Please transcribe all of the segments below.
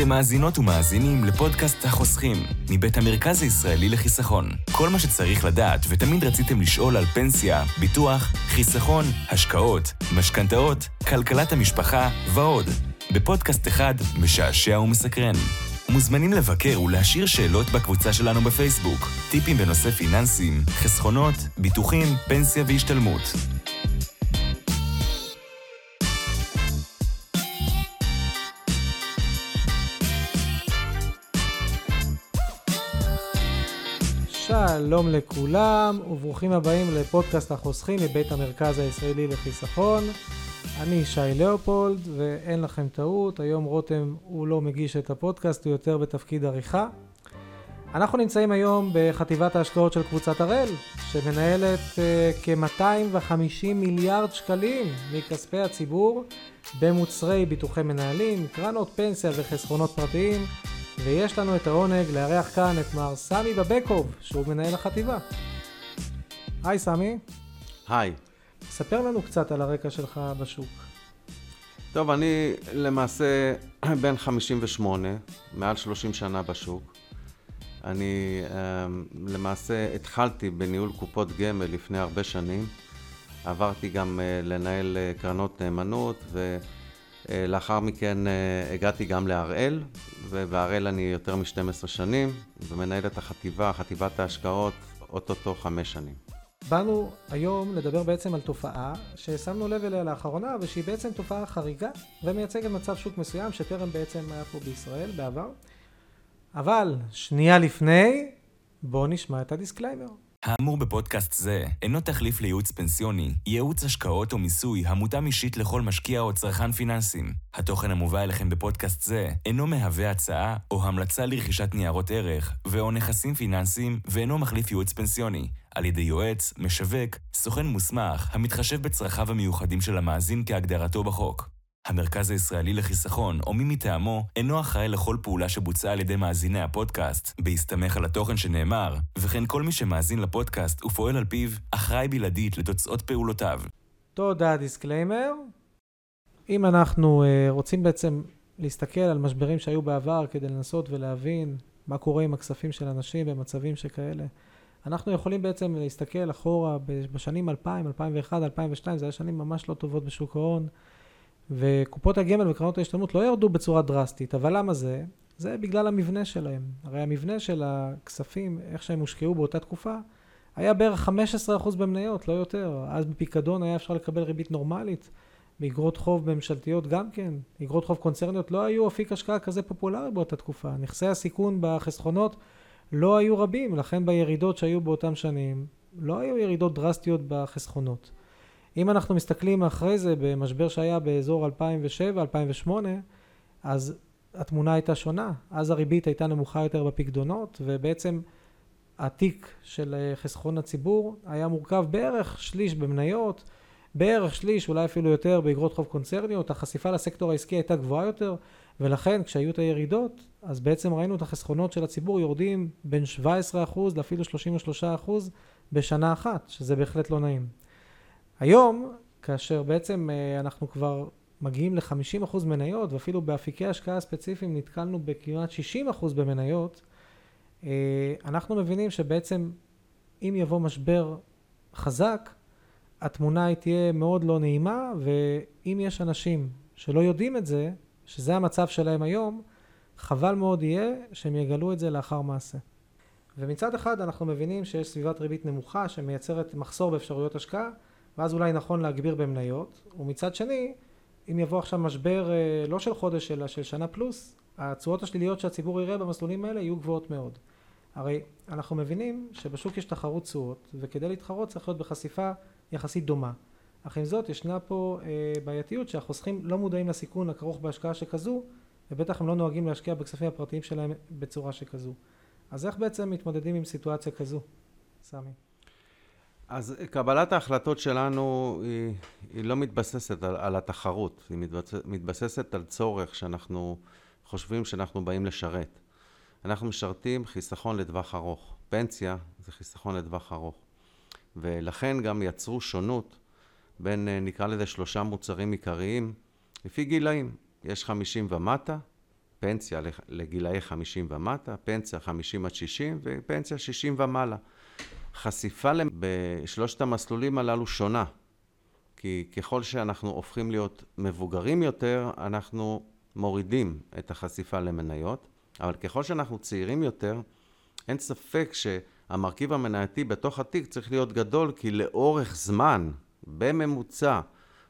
אתם מאזינות ומאזינים לפודקאסט החוסכים, מבית המרכז הישראלי לחיסכון. כל מה שצריך לדעת ותמיד רציתם לשאול על פנסיה, ביטוח, חיסכון, השקעות, משכנתאות, כלכלת המשפחה ועוד. בפודקאסט אחד משעשע ומסקרן. מוזמנים לבקר ולהשאיר שאלות בקבוצה שלנו בפייסבוק. טיפים בנושא פיננסים, חסכונות, ביטוחים, פנסיה והשתלמות. שלום לכולם וברוכים הבאים לפודקאסט החוסכים מבית המרכז הישראלי לחיסכון. אני שי ליאופולד ואין לכם טעות, היום רותם הוא לא מגיש את הפודקאסט, הוא יותר בתפקיד עריכה. אנחנו נמצאים היום בחטיבת ההשקעות של קבוצת הראל, שמנהלת כ-250 מיליארד שקלים מכספי הציבור במוצרי ביטוחי מנהלים, קרנות פנסיה וחסכונות פרטיים. ויש לנו את העונג לארח כאן את מר סמי בבקוף, שהוא מנהל החטיבה. היי סמי. היי. ספר לנו קצת על הרקע שלך בשוק. טוב, אני למעשה בן 58, מעל 30 שנה בשוק. אני למעשה התחלתי בניהול קופות גמל לפני הרבה שנים. עברתי גם לנהל קרנות נאמנות ולאחר מכן הגעתי גם להראל. ובהראל אני יותר מ-12 שנים, ומנהל את החטיבה, חטיבת ההשקעות, אותו 5 שנים. באנו היום לדבר בעצם על תופעה ששמנו לב אליה לאחרונה, ושהיא בעצם תופעה חריגה, ומייצגת מצב שוק מסוים שטרם בעצם היה פה בישראל בעבר. אבל שנייה לפני, בואו נשמע את הדיסקליימר. האמור בפודקאסט זה אינו תחליף לייעוץ פנסיוני, ייעוץ השקעות או מיסוי המותאם אישית לכל משקיע או צרכן פיננסים. התוכן המובא אליכם בפודקאסט זה אינו מהווה הצעה או המלצה לרכישת ניירות ערך ואו נכסים פיננסיים ואינו מחליף ייעוץ פנסיוני, על ידי יועץ, משווק, סוכן מוסמך, המתחשב בצרכיו המיוחדים של המאזין כהגדרתו בחוק. המרכז הישראלי לחיסכון, או מי מטעמו, אינו אחראי לכל פעולה שבוצעה על ידי מאזיני הפודקאסט, בהסתמך על התוכן שנאמר, וכן כל מי שמאזין לפודקאסט ופועל על פיו, אחראי בלעדית לתוצאות פעולותיו. תודה, דיסקליימר. אם אנחנו רוצים בעצם להסתכל על משברים שהיו בעבר כדי לנסות ולהבין מה קורה עם הכספים של אנשים במצבים שכאלה, אנחנו יכולים בעצם להסתכל אחורה בשנים 2000, 2001, 2002, זה היה שנים ממש לא טובות בשוק ההון, וקופות הגמל וקרנות ההשתלמות לא ירדו בצורה דרסטית, אבל למה זה? זה בגלל המבנה שלהם. הרי המבנה של הכספים, איך שהם הושקעו באותה תקופה, היה בערך 15% במניות, לא יותר. אז בפיקדון היה אפשר לקבל ריבית נורמלית, באגרות חוב ממשלתיות גם כן, אגרות חוב קונצרניות, לא היו אפיק השקעה כזה פופולרי באותה תקופה. נכסי הסיכון בחסכונות לא היו רבים, לכן בירידות שהיו באותם שנים, לא היו ירידות דרסטיות בחסכונות. אם אנחנו מסתכלים אחרי זה במשבר שהיה באזור 2007-2008, אז התמונה הייתה שונה. אז הריבית הייתה נמוכה יותר בפקדונות, ובעצם התיק של חסכון הציבור היה מורכב בערך שליש במניות, בערך שליש, אולי אפילו יותר, באגרות חוב קונצרניות. החשיפה לסקטור העסקי הייתה גבוהה יותר, ולכן כשהיו את הירידות, אז בעצם ראינו את החסכונות של הציבור יורדים בין 17% לאפילו 33% בשנה אחת, שזה בהחלט לא נעים. היום, כאשר בעצם אנחנו כבר מגיעים ל-50% מניות, ואפילו באפיקי השקעה הספציפיים נתקלנו בכמעט 60% במניות, אנחנו מבינים שבעצם אם יבוא משבר חזק, התמונה היא תהיה מאוד לא נעימה, ואם יש אנשים שלא יודעים את זה, שזה המצב שלהם היום, חבל מאוד יהיה שהם יגלו את זה לאחר מעשה. ומצד אחד אנחנו מבינים שיש סביבת ריבית נמוכה שמייצרת מחסור באפשרויות השקעה, ואז אולי נכון להגביר במניות, ומצד שני, אם יבוא עכשיו משבר לא של חודש, אלא של שנה פלוס, התשואות השליליות שהציבור יראה במסלולים האלה יהיו גבוהות מאוד. הרי אנחנו מבינים שבשוק יש תחרות תשואות, וכדי להתחרות צריך להיות בחשיפה יחסית דומה. אך עם זאת, ישנה פה בעייתיות שהחוסכים לא מודעים לסיכון הכרוך בהשקעה שכזו, ובטח הם לא נוהגים להשקיע בכספים הפרטיים שלהם בצורה שכזו. אז איך בעצם מתמודדים עם סיטואציה כזו, סמי? אז קבלת ההחלטות שלנו היא לא מתבססת על התחרות, היא מתבססת על צורך שאנחנו חושבים שאנחנו באים לשרת. אנחנו משרתים חיסכון לטווח ארוך, פנסיה זה חיסכון לטווח ארוך. ולכן גם יצרו שונות בין נקרא לזה 3 מוצרים עיקריים לפי גילאים, יש 50 ומטה, פנסיה לגילאי 50 ומטה, פנסיה 50 עד 60 ופנסיה 60 ומעלה. חשיפה בשלושת המסלולים הללו שונה, כי ככל שאנחנו הופכים להיות מבוגרים יותר, אנחנו מורידים את החשיפה למניות, אבל ככל שאנחנו צעירים יותר, אין ספק שהמרכיב המנייתי בתוך התיק צריך להיות גדול, כי לאורך זמן, בממוצע,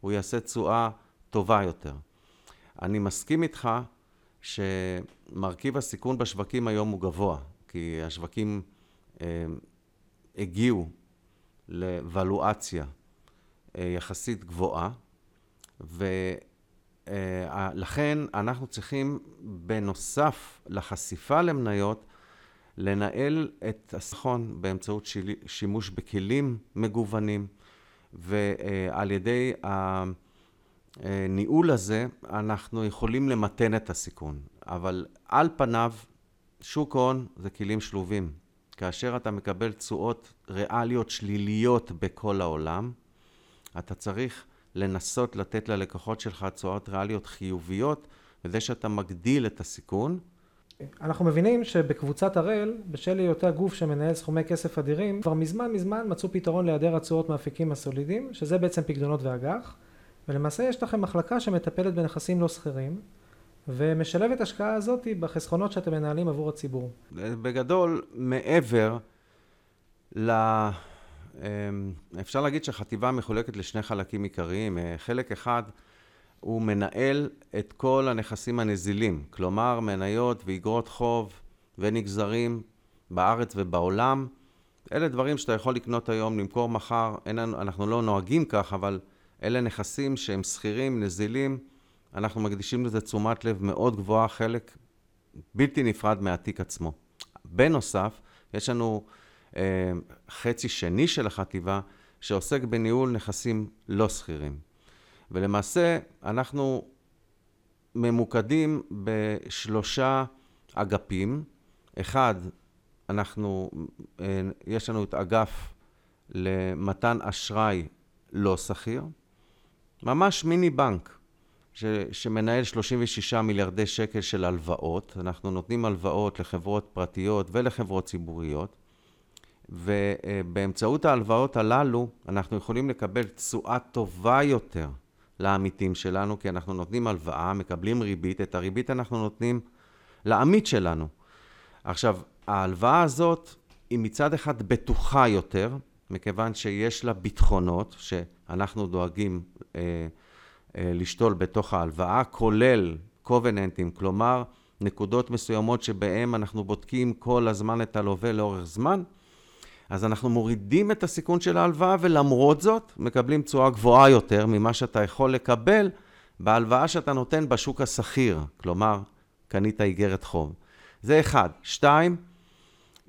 הוא יעשה תשואה טובה יותר. אני מסכים איתך שמרכיב הסיכון בשווקים היום הוא גבוה, כי השווקים הגיעו לוולואציה יחסית גבוהה, ולכן אנחנו צריכים בנוסף לחשיפה למניות לנהל את הסיכון באמצעות שימוש בכלים מגוונים, ועל ידי הניהול הזה אנחנו יכולים למתן את הסיכון. אבל על פניו שוק הון זה כלים שלובים. כאשר אתה מקבל תשואות ריאליות שליליות בכל העולם, אתה צריך לנסות לתת ללקוחות שלך תשואות ריאליות חיוביות, וזה שאתה מגדיל את הסיכון. אנחנו מבינים שבקבוצת הראל, בשל היותה גוף שמנהל סכומי כסף אדירים, כבר מזמן מצאו פתרון להיעדר הצועות מאפיקים הסולידיים, שזה בעצם פקדונות ואג"ח, ולמעשה יש לכם מחלקה שמטפלת בנכסים לא סחירים, ומשלבת השקעה הזאת בחסכונות שאתם מנהלים עבור הציבור. בגדול, מעבר אפשר להגיד שהחטיבה מחולקת לשני חלקים עיקריים. חלק אחד הוא מנהל את כל הנכסים הנזילים, כלומר מניות ואיגרות חוב ונגזרים בארץ ובעולם. אלה דברים שאתה יכול לקנות היום, למכור מחר, אנחנו לא נוהגים כך, אבל אלה נכסים שהם סחירים, נזילים, אנחנו מקדישים לזה תשומת לב מאוד גבוהה, חלק בלתי נפרד מהתיק עצמו. בנוסף, יש לנו חצי שני של החטיבה שעוסק בניהול נכסים לא סחירים. ולמעשה אנחנו ממוקדים בשלושה אגפים. אחד, יש לנו את אגף למתן אשראי לא סחיר, ממש מיני בנק שמנהל 36 מיליארדי שקל של הלוואות. אנחנו נותנים הלוואות לחברות פרטיות ולחברות ציבוריות, ובאמצעות ההלוואות הללו אנחנו יכולים לקבל תשואה טובה יותר לעמיתים שלנו, כי אנחנו נותנים הלוואה, מקבלים ריבית, את הריבית אנחנו נותנים לעמית שלנו. עכשיו, ההלוואה הזאת היא מצד אחד בטוחה יותר, מכיוון שיש לה ביטחונות שאנחנו דואגים לשתול בתוך ההלוואה, כולל קובננטים, כלומר נקודות מסוימות שבהם אנחנו בודקים כל הזמן את הלווה לאורך זמן, אז אנחנו מורידים את הסיכון של ההלוואה, ולמרות זאת מקבלים תשואה גבוהה יותר ממה שאתה יכול לקבל בהלוואה שאתה נותן בשוק הסחיר, כלומר קנית איגרת חוב. זה אחד. שתיים,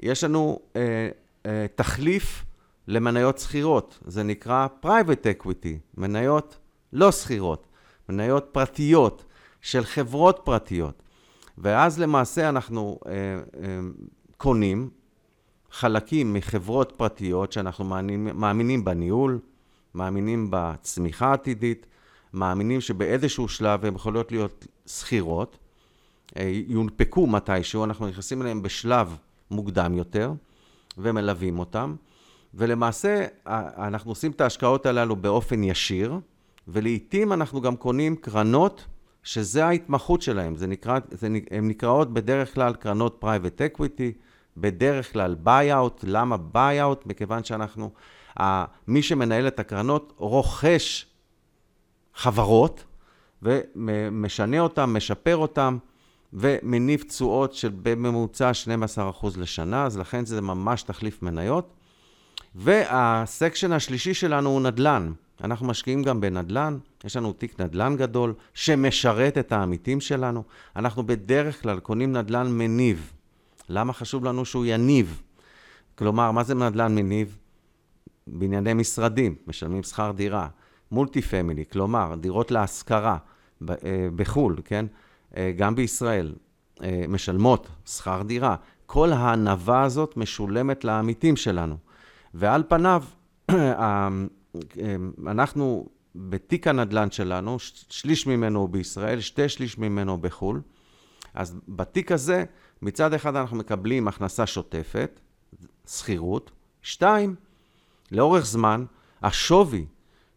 יש לנו תחליף למניות סחירות, זה נקרא Private Equity, מניות לא סחירות, מניות פרטיות של חברות פרטיות, ואז למעשה אנחנו קונים חלקים מחברות פרטיות שאנחנו מאמינים בניהול, מאמינים בצמיחה העתידית, מאמינים שבאיזשהו שלב הן יכולות להיות סחירות, יונפקו מתישהו, אנחנו נכנסים אליהם בשלב מוקדם יותר ומלווים אותם, ולמעשה אנחנו עושים את ההשקעות הללו באופן ישיר, ולעיתים אנחנו גם קונים קרנות שזה ההתמחות שלהם, הן נקראות בדרך כלל קרנות פרייבט אקוויטי, בדרך כלל ביי-אוט. למה ביי-אוט? מכיוון שאנחנו, מי שמנהל את הקרנות רוכש חברות ומשנה אותן, משפר אותן, ומניב תשואות של בממוצע 12% לשנה, אז לכן זה ממש תחליף מניות. והסקשן השלישי שלנו הוא נדל"ן. אנחנו משקיעים גם בנדל"ן, יש לנו תיק נדל"ן גדול שמשרת את העמיתים שלנו. אנחנו בדרך כלל קונים נדל"ן מניב. למה חשוב לנו שהוא יניב? כלומר, מה זה נדל"ן מניב? בנייני משרדים, משלמים שכר דירה, מולטי פמילי, כלומר, דירות להשכרה בחול, כן? גם בישראל, משלמות שכר דירה. כל הענבה הזאת משולמת לעמיתים שלנו. ועל פניו, אנחנו בתיק הנדל"ן שלנו, שליש ממנו בישראל, 2/3 ממנו בחול, אז בתיק הזה, מצד אחד אנחנו מקבלים הכנסה שוטפת, שכירות, 2, לאורך זמן, השווי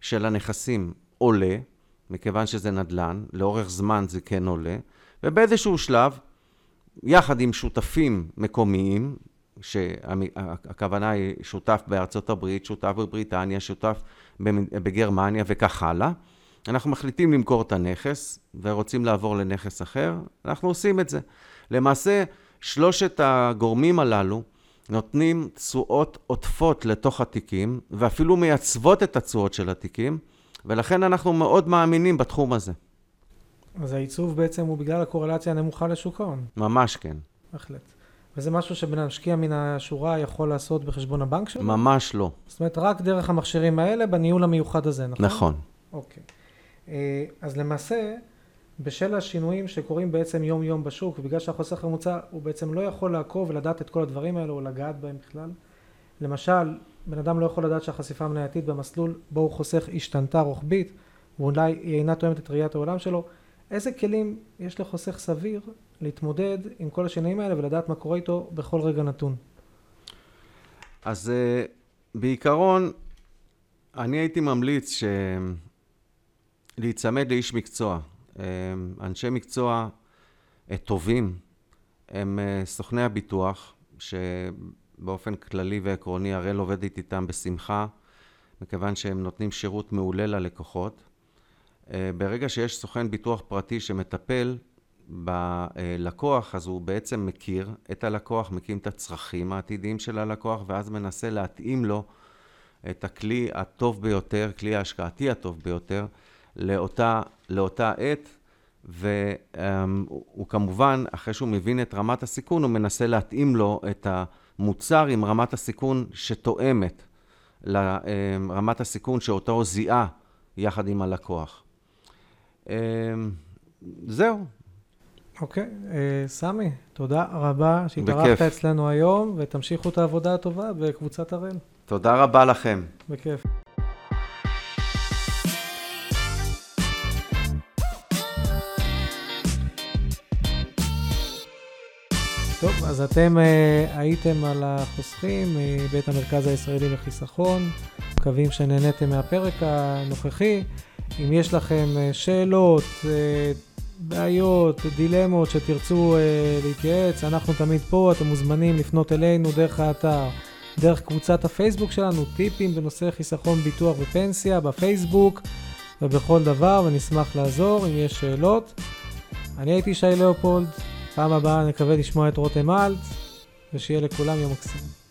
של הנכסים עולה, מכיוון שזה נדלן, לאורך זמן זה כן עולה, ובאיזשהו שלב, יחד עם שותפים מקומיים, שהכוונה היא שותף בארצות הברית, שותף בבריטניה, שותף בגרמניה וכך הלאה, אנחנו מחליטים למכור את הנכס ורוצים לעבור לנכס אחר, אנחנו עושים את זה. למעשה, 3 הגורמים הללו נותנים תשואות עוטפות לתוך התיקים, ואפילו מייצבות את התשואות של התיקים, ולכן אנחנו מאוד מאמינים בתחום הזה. אז העיצוב בעצם הוא בגלל הקורלציה הנמוכה לשוק ההון. ממש כן. בהחלט. וזה משהו שבן המשקיע מן השורה יכול לעשות בחשבון הבנק שלו? ממש לא. זאת אומרת, רק דרך המכשירים האלה בניהול המיוחד הזה, נכון? נכון. אוקיי. אז למעשה, בשל השינויים שקורים בעצם יום-יום בשוק, ובגלל שהחוסך הממוצע הוא בעצם לא יכול לעקוב ולדעת את כל הדברים האלו, או לגעת בהם בכלל. למשל, בן אדם לא יכול לדעת שהחשיפה המנייתית במסלול בו הוא חוסך השתנתה רוחבית, ואולי היא אינה תואמת את ראיית העולם שלו. איזה כלים יש לחוסך סביר להתמודד עם כל השינויים האלה ולדעת מה קורה איתו בכל רגע נתון? אז בעיקרון, אני הייתי ממליץ להיצמד לאיש מקצוע. אנשי מקצוע טובים הם סוכני הביטוח, שבאופן כללי ועקרוני הראל עובד איתם בשמחה, מכיוון שהם נותנים שירות מעולה ללקוחות. ברגע שיש סוכן ביטוח פרטי שמטפל בלקוח, אז הוא בעצם מכיר את הלקוח, מכיר את הצרכים העתידיים של הלקוח, ואז מנסה להתאים לו את הכלי הטוב ביותר, כלי ההשקעתי הטוב ביותר, לאותה עת, והוא כמובן, אחרי שהוא מבין את רמת הסיכון, הוא מנסה להתאים לו את המוצר עם רמת הסיכון שתואמת לרמת הסיכון שאותה הוא זיהה יחד עם הלקוח. זהו. אוקיי, סמי, תודה רבה שהתארחת אצלנו היום, ותמשיכו את העבודה הטובה בקבוצת הראל. תודה רבה לכם. בכיף. טוב, אז אתם הייתם על החוסכים מבית המרכז הישראלי לחיסכון, מקווים שנהניתם מהפרק הנוכחי. אם יש לכם שאלות, בעיות, דילמות שתרצו להתייעץ, אנחנו תמיד פה, אתם מוזמנים לפנות אלינו דרך האתר, דרך קבוצת הפייסבוק שלנו, טיפים בנושא חיסכון, ביטוח ופנסיה בפייסבוק, ובכל דבר, ונשמח לעזור אם יש שאלות. אני הייתי שי לאופולד, פעם הבאה נקווה לשמוע את רותם אלט, ושיהיה לכולם יום מקסים.